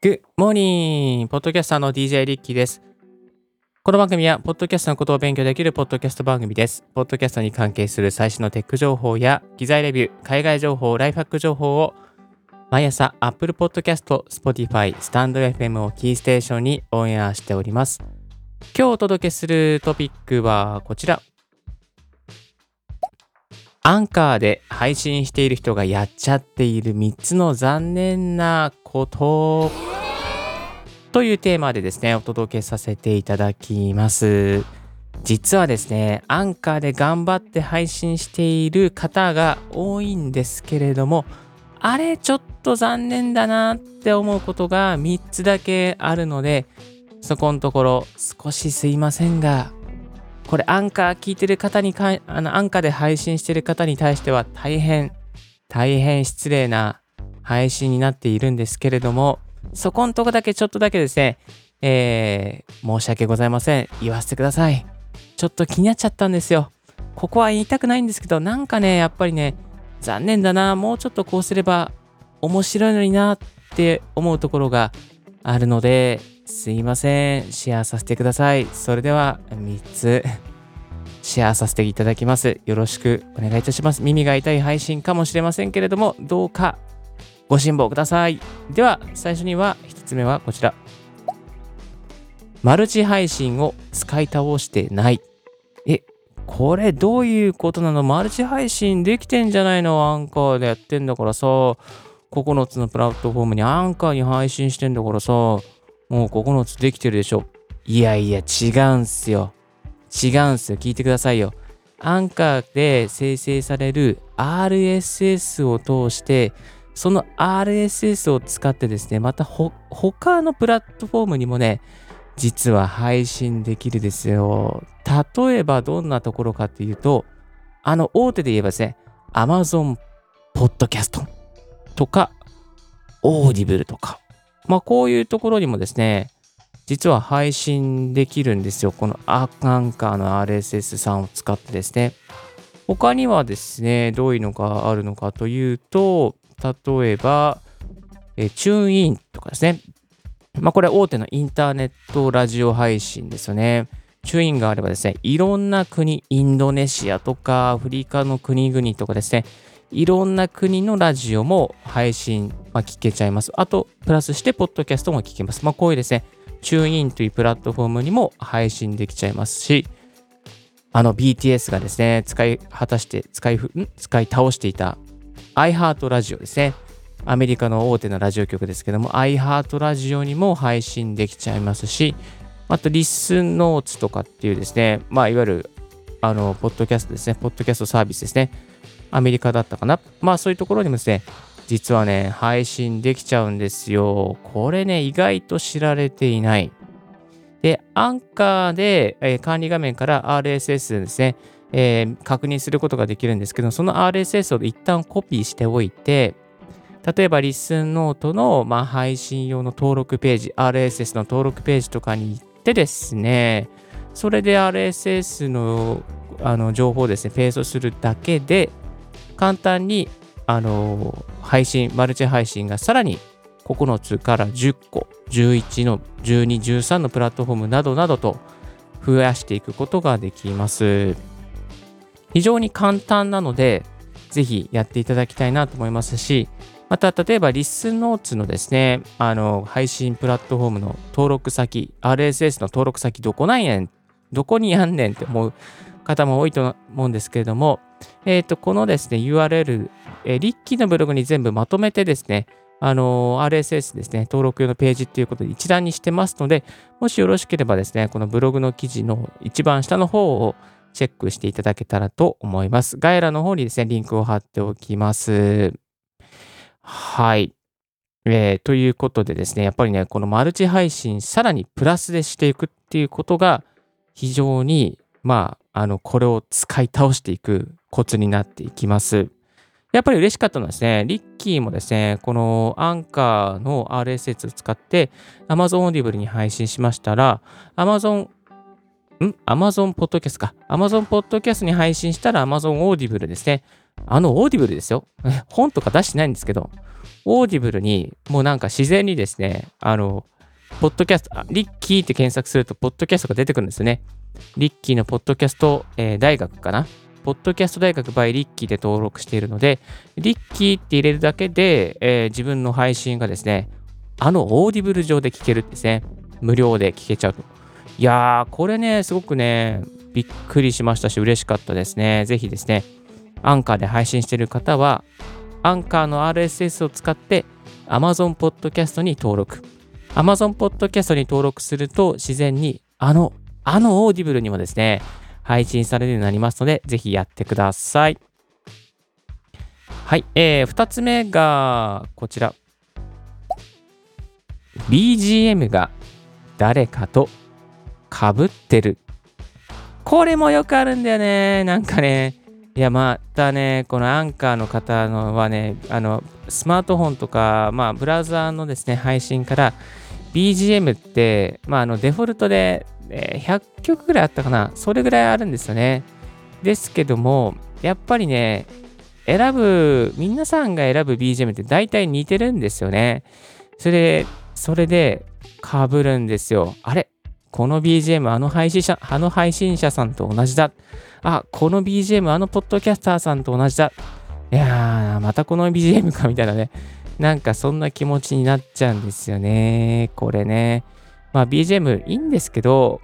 Good morning! ポッドキャスターの DJ リッキーです。この番組は、ポッドキャストのことを勉強できるポッドキャスト番組です。ポッドキャストに関係する最新のテック情報や、機材レビュー、海外情報、ライフハック情報を、毎朝 Apple Podcast、Spotify、Stand FM をキーステーションにオンエアしております。今日お届けするトピックはこちら。Anchor で配信している人がやっちゃっている3つの残念なことというテーマでですね、お届けさせていただきます。実はですね、Anchor で頑張って配信している方が多いんですけれども、あれちょっと残念だなって思うことが3つだけあるので、そこのところ少しすいませんが、これアンカー聞いてる方にアンカーで配信してる方に対しては大変失礼な配信になっているんですけれども、そこんとこだけちょっとだけですね、申し訳ございません、言わせてください。ちょっと気になっちゃったんですよ。ここは言いたくないんですけど、なんかね、やっぱりね、残念だな、もうちょっとこうすれば面白いのになって思うところがあるので、すいません、シェアさせてください。それでは3つシェアさせていただきます。よろしくお願いいたします。耳が痛い配信かもしれませんけれども、どうかご辛抱ください。では最初には1つ目はこちら。マルチ配信を使い倒してない。これどういうことなの？マルチ配信できてんじゃないの？アンカーでやってんだからさ、9つのプラットフォームにアンカーに配信してんだからさ、もう9つできてるでしょ。いやいや、違うんすよ。聞いてくださいよ。アンカーで生成される RSS を通して、その RSS を使ってですね、また他のプラットフォームにもね、実は配信できるですよ。例えばどんなところかっていうと、大手で言えばですね、Amazon Podcast とか Audible とか、こういうところにもですね、実は配信できるんですよ。このアンカーの RSS さんを使ってですね。他にはですね、どういうのがあるのかというと、例えば、チューンインとかですね。これ大手のインターネットラジオ配信ですよね。チューインがあればですね、いろんな国、インドネシアとかアフリカの国々とかですね、いろんな国のラジオも配信、聞けちゃいます。あと、プラスして、ポッドキャストも聞けます。こういうですね、チューインというプラットフォームにも配信できちゃいますし、BTS がですね、使い倒していた iHeart ラジオですね。アメリカの大手のラジオ局ですけども、iHeart ラジオにも配信できちゃいますし、あと、リッスンノーツとかっていうですね、いわゆる、ポッドキャストですね、ポッドキャストサービスですね。アメリカだったかな。そういうところにもですね、実はね、配信できちゃうんですよ。これね、意外と知られていない。で、アンカーで、管理画面から RSS ですね、確認することができるんですけど、その RSS を一旦コピーしておいて、例えばリスンノートの、配信用の登録ページ、RSS の登録ページとかに行ってですね、それで RSS の、情報をですね、ペーストするだけで、簡単に、マルチ配信がさらに9つから10個、11の、12、13のプラットフォームなどなどと増やしていくことができます。非常に簡単なので、ぜひやっていただきたいなと思いますし、また例えばリスンノーツのですね、配信プラットフォームの登録先、RSS の登録先どこにやんねんって思う方も多いと思うんですけれども、このですね URL、リッキーのブログに全部まとめてですね、RSS ですね、登録用のページということで一覧にしてますので、もしよろしければですね、このブログの記事の一番下の方をチェックしていただけたらと思います。概要欄の方にですね、リンクを貼っておきます。はい。ということでですね、やっぱりね、このマルチ配信さらにプラスでしていくっていうことが非常に、これを使い倒していくコツになっていきます。やっぱり嬉しかったのはですね、リッキーもですね、このアンカーの RSS を使って Amazon Audible に配信しましたら、Amazon Podcast に配信したら Amazon Audible ですね、Audible ですよ。本とか出してないんですけど、Audible にもうなんか自然にですね、ポッドキャスト、リッキーって検索すると、ポッドキャストが出てくるんですよね。リッキーのポッドキャスト、大学かな。ポッドキャスト大学 by リッキーで登録しているので、リッキーって入れるだけで、自分の配信がですね、Audible 上で聞けるんですね。無料で聞けちゃうと。いやー、これね、すごくね、びっくりしましたし、嬉しかったですね。ぜひですね、アンカーで配信している方は、アンカーの RSS を使って、Amazon Podcast に登録。Amazon Podcast に登録すると、自然にAudible にもですね、配信されるようになりますので、ぜひやってください。はい、2つ目が、こちら。BGM が誰かと被ってる。これもよくあるんだよね。なんかね、いやまたね、このアンカーの方のはね、スマートフォンとか、ブラウザーのですね、配信から、BGM って、デフォルトで100曲ぐらいあったかな。それぐらいあるんですよね。ですけども、やっぱりね、皆さんが選ぶ BGM って大体似てるんですよね。それで被るんですよ。あれ？この BGM、あの配信者さんと同じだ。あ、この BGM、あのポッドキャスターさんと同じだ。いやー、またこの BGM かみたいなね。なんかそんな気持ちになっちゃうんですよね。これね。BGM いいんですけど、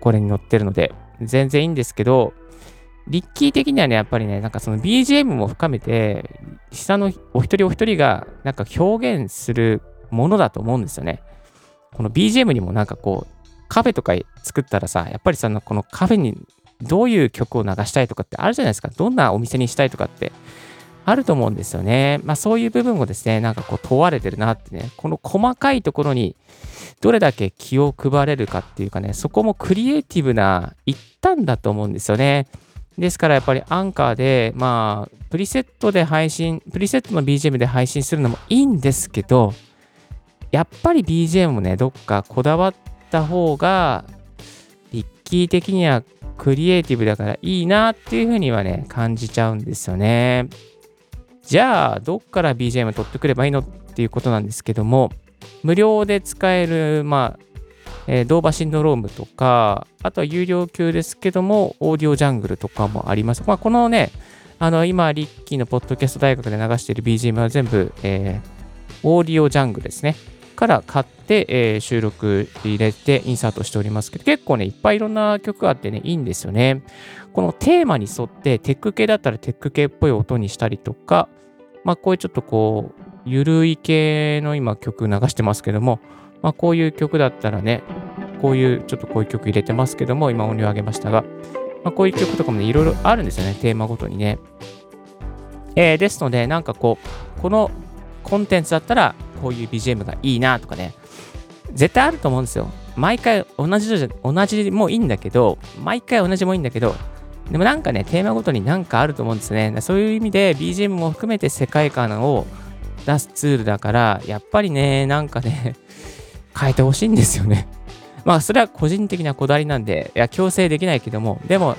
これに乗ってるので、全然いいんですけど、リッキー的にはね、やっぱりね、なんかその BGM も深めて、下のお一人お一人が、なんか表現するものだと思うんですよね。この BGM にもなんかこう、カフェとか作ったらさ、やっぱりさ、このカフェにどういう曲を流したいとかってあるじゃないですか。どんなお店にしたいとかってあると思うんですよね。そういう部分をですね、なんかこう問われてるなってね、この細かいところにどれだけ気を配れるかっていうかね、そこもクリエイティブな一端だと思うんですよね。ですからやっぱりアンカーで、プリセットの BGM で配信するのもいいんですけど、やっぱり BGM もね、どっかこだわった方が、リッキー的にはクリエイティブだからいいなっていうふうにはね、感じちゃうんですよね。じゃあ、どっから BGM 取ってくればいいのっていうことなんですけども、無料で使える、ドーバシンドロームとか、あとは有料級ですけども、オーディオジャングルとかもあります。このね、今、リッキーのポッドキャスト大学で流している BGM は全部、オーディオジャングルですね。から買って、収録入れてインサートしておりますけど、結構ね、いっぱいいろんな曲があってね、いいんですよね。このテーマに沿って、テック系だったらテック系っぽい音にしたりとか、こういうちょっとこう、ゆるい系の今曲流してますけども、こういう曲だったらね、こういう曲入れてますけども、今音量上げましたが、こういう曲とかもね、いろいろあるんですよね、テーマごとにね。ですので、なんかこう、このコンテンツだったら、こういう BGM がいいなとかね、絶対あると思うんですよ。毎回同じもいいんだけど、でもなんかね、テーマごとになんかあると思うんですね。そういう意味で BGM も含めて世界観を出すツールだから、やっぱりね、なんかね、変えてほしいんですよね。それは個人的なこだわりなんで、いや、強制できないけども、でも、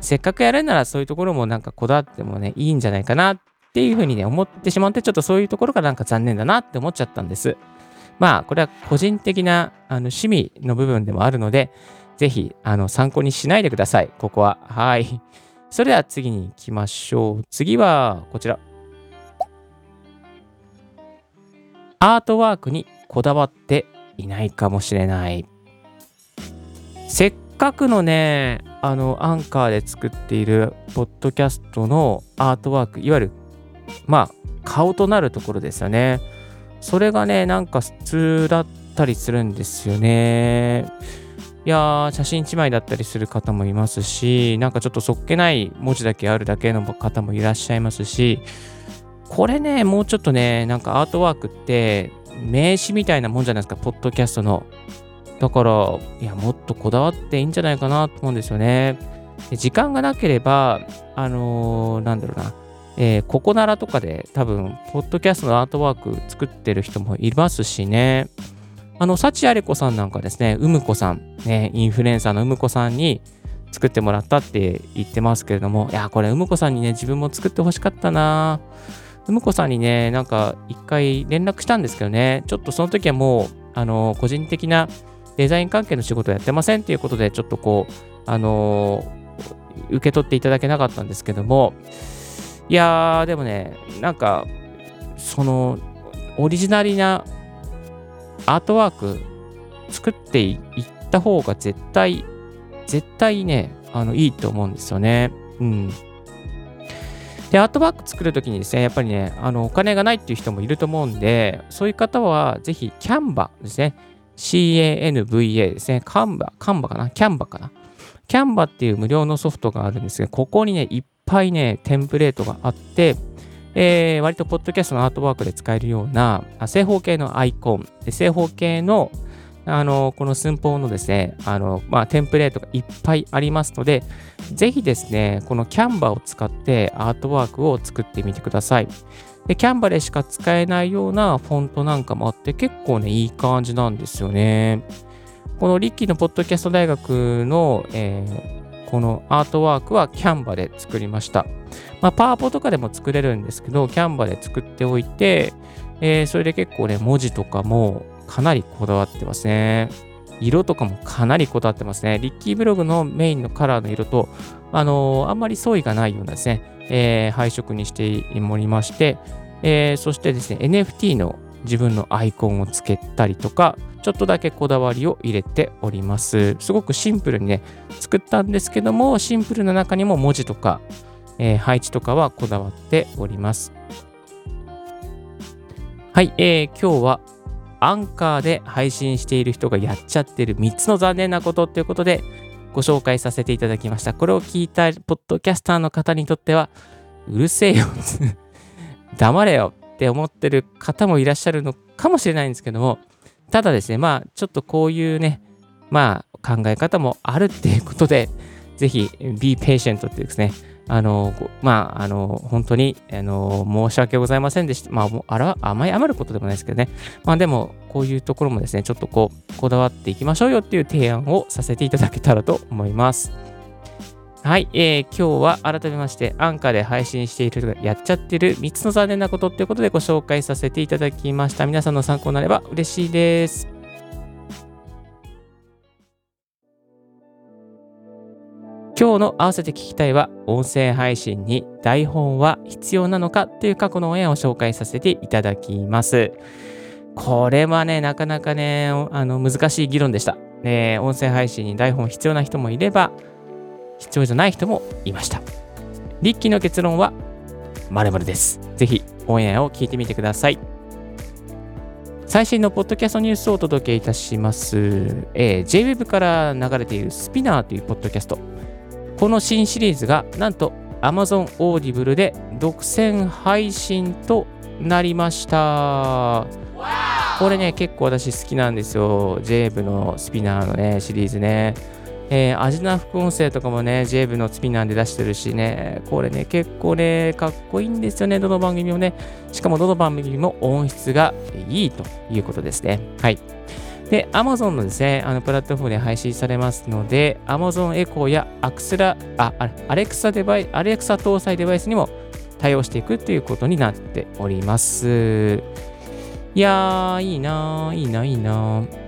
せっかくやるならそういうところもなんかこだわってもね、いいんじゃないかなっていうふうにね、思ってしまって、ちょっとそういうところがなんか残念だなって思っちゃったんです。これは個人的な趣味の部分でもあるので、ぜひ参考にしないでください。ここは。はい。それでは次に行きましょう。次はこちら。アートワークにこだわっていないかもしれない。せっかくのね、アンカーで作っているポッドキャストのアートワーク、いわゆる顔となるところですよね。それがね、なんか普通だったりするんですよね。いやー、写真1枚だったりする方もいますし、なんかちょっとそっけない文字だけあるだけの方もいらっしゃいますし、これね、もうちょっとね、なんかアートワークって名刺みたいなもんじゃないですか、ポッドキャストの。だから、いや、もっとこだわっていいんじゃないかなと思うんですよね。で、時間がなければ、ここならとかで多分ポッドキャストのアートワーク作ってる人もいますしね。幸あれ子さんなんかですね、うむこさん、インフルエンサーのうむこさんに作ってもらったって言ってますけれども、いやこれうむこさんにね自分も作ってほしかったな。うむこさんにねなんか一回連絡したんですけどね、ちょっとその時はもう個人的なデザイン関係の仕事をやってませんっていうことでちょっとこう受け取っていただけなかったんですけども、いやーでもねなんかそのオリジナルなアートワーク作っていった方が絶対ねいいと思うんですよね。うん。でアートワーク作るときにですねやっぱりねお金がないっていう人もいると思うんで、そういう方はぜひ Canva ですね CANVA ですね Canva Canva っていう無料のソフトがあるんですけど、ここにねいっぱいねテンプレートがあって、割とポッドキャストのアートワークで使えるような正方形のアイコンで正方形のこの寸法のですね、テンプレートがいっぱいありますので、ぜひですね、この Canva を使ってアートワークを作ってみてください。で、Canva でしか使えないようなフォントなんかもあって、結構ね、いい感じなんですよね。このリッキーのポッドキャスト大学の、このアートワークは Canva で作りました。パワポとかでも作れるんですけど、Canva で作っておいて、それで結構ね、文字とかも、かなりこだわってますね。色とかもかなりこだわってますね。リッキーブログのメインのカラーの色と、あんまり相違がないようなですね、配色にしておりまして、そしてですね、NFT の自分のアイコンをつけたりとか、ちょっとだけこだわりを入れております。すごくシンプルにね、作ったんですけども、シンプルな中にも文字とか、配置とかはこだわっております。はい、今日はアンカーで配信している人がやっちゃってる3つの残念なことということでご紹介させていただきました。これを聞いたポッドキャスターの方にとってはうるせえよ黙れよって思ってる方もいらっしゃるのかもしれないんですけども、ただですねちょっとこういうね考え方もあるっていうことで、ぜひ Be patient ってですね本当に申し訳ございませんでした。あら甘い余ることでもないですけどね。でもこういうところもですね、ちょっとこだわっていきましょうよっていう提案をさせていただけたらと思います。はい、今日は改めましてアンカーで配信している人がやっちゃってる3つの残念なことということでご紹介させていただきました。皆さんの参考になれば嬉しいです。今日の合わせて聞きたいは、音声配信に台本は必要なのかという過去のオンエアを紹介させていただきます。これはね、なかなかね、難しい議論でした。音声配信に台本必要な人もいれば、必要じゃない人もいました。リッキーの結論は○○です。ぜひオンエアを聞いてみてください。最新のポッドキャストニュースをお届けいたします。J-Web から流れているスピナーというポッドキャスト。この新シリーズがなんと Amazon Audible で独占配信となりました。これね結構私好きなんですよ。J-Web のスピナーのねシリーズね。アジナ副音声とかもね J-Web のスピナーで出してるしね。これね結構ねかっこいいんですよね。どの番組もね。しかもどの番組も音質がいいということですね。はい。で、Amazon のですね、プラットフォームで配信されますので、Amazon エコーやアレクサ搭載デバイスにも対応していくということになっております。いやー、いいな。う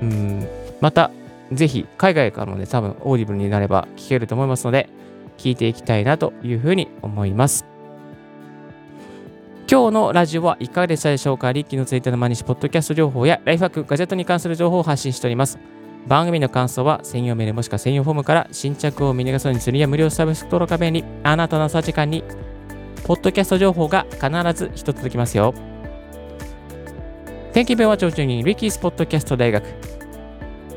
ん。また、ぜひ、海外からもね、多分、オーディブルになれば聞けると思いますので、聞いていきたいなというふうに思います。今日のラジオはいかがでしたでしょうか。リッキーのツイッターの毎日ポッドキャスト情報やライフハック、ガジェットに関する情報を発信しております。番組の感想は専用メールもしくは専用フォームから新着を見逃さずにするや無料サービス登録が便利。あなたの朝時間にポッドキャスト情報が必ず一つ届きますよ。Thank you very much for joining Ricky's Podcast 大学。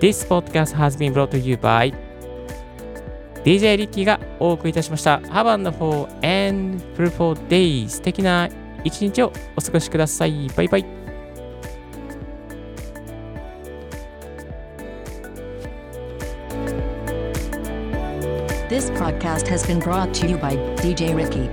This podcast has been brought to you by DJ リッキーがお送りいたしました。Have a wonderful and fruitful day. 素敵な一日をお過ごしください。バイバイ。This podcast has been brought to you by DJ Ricky.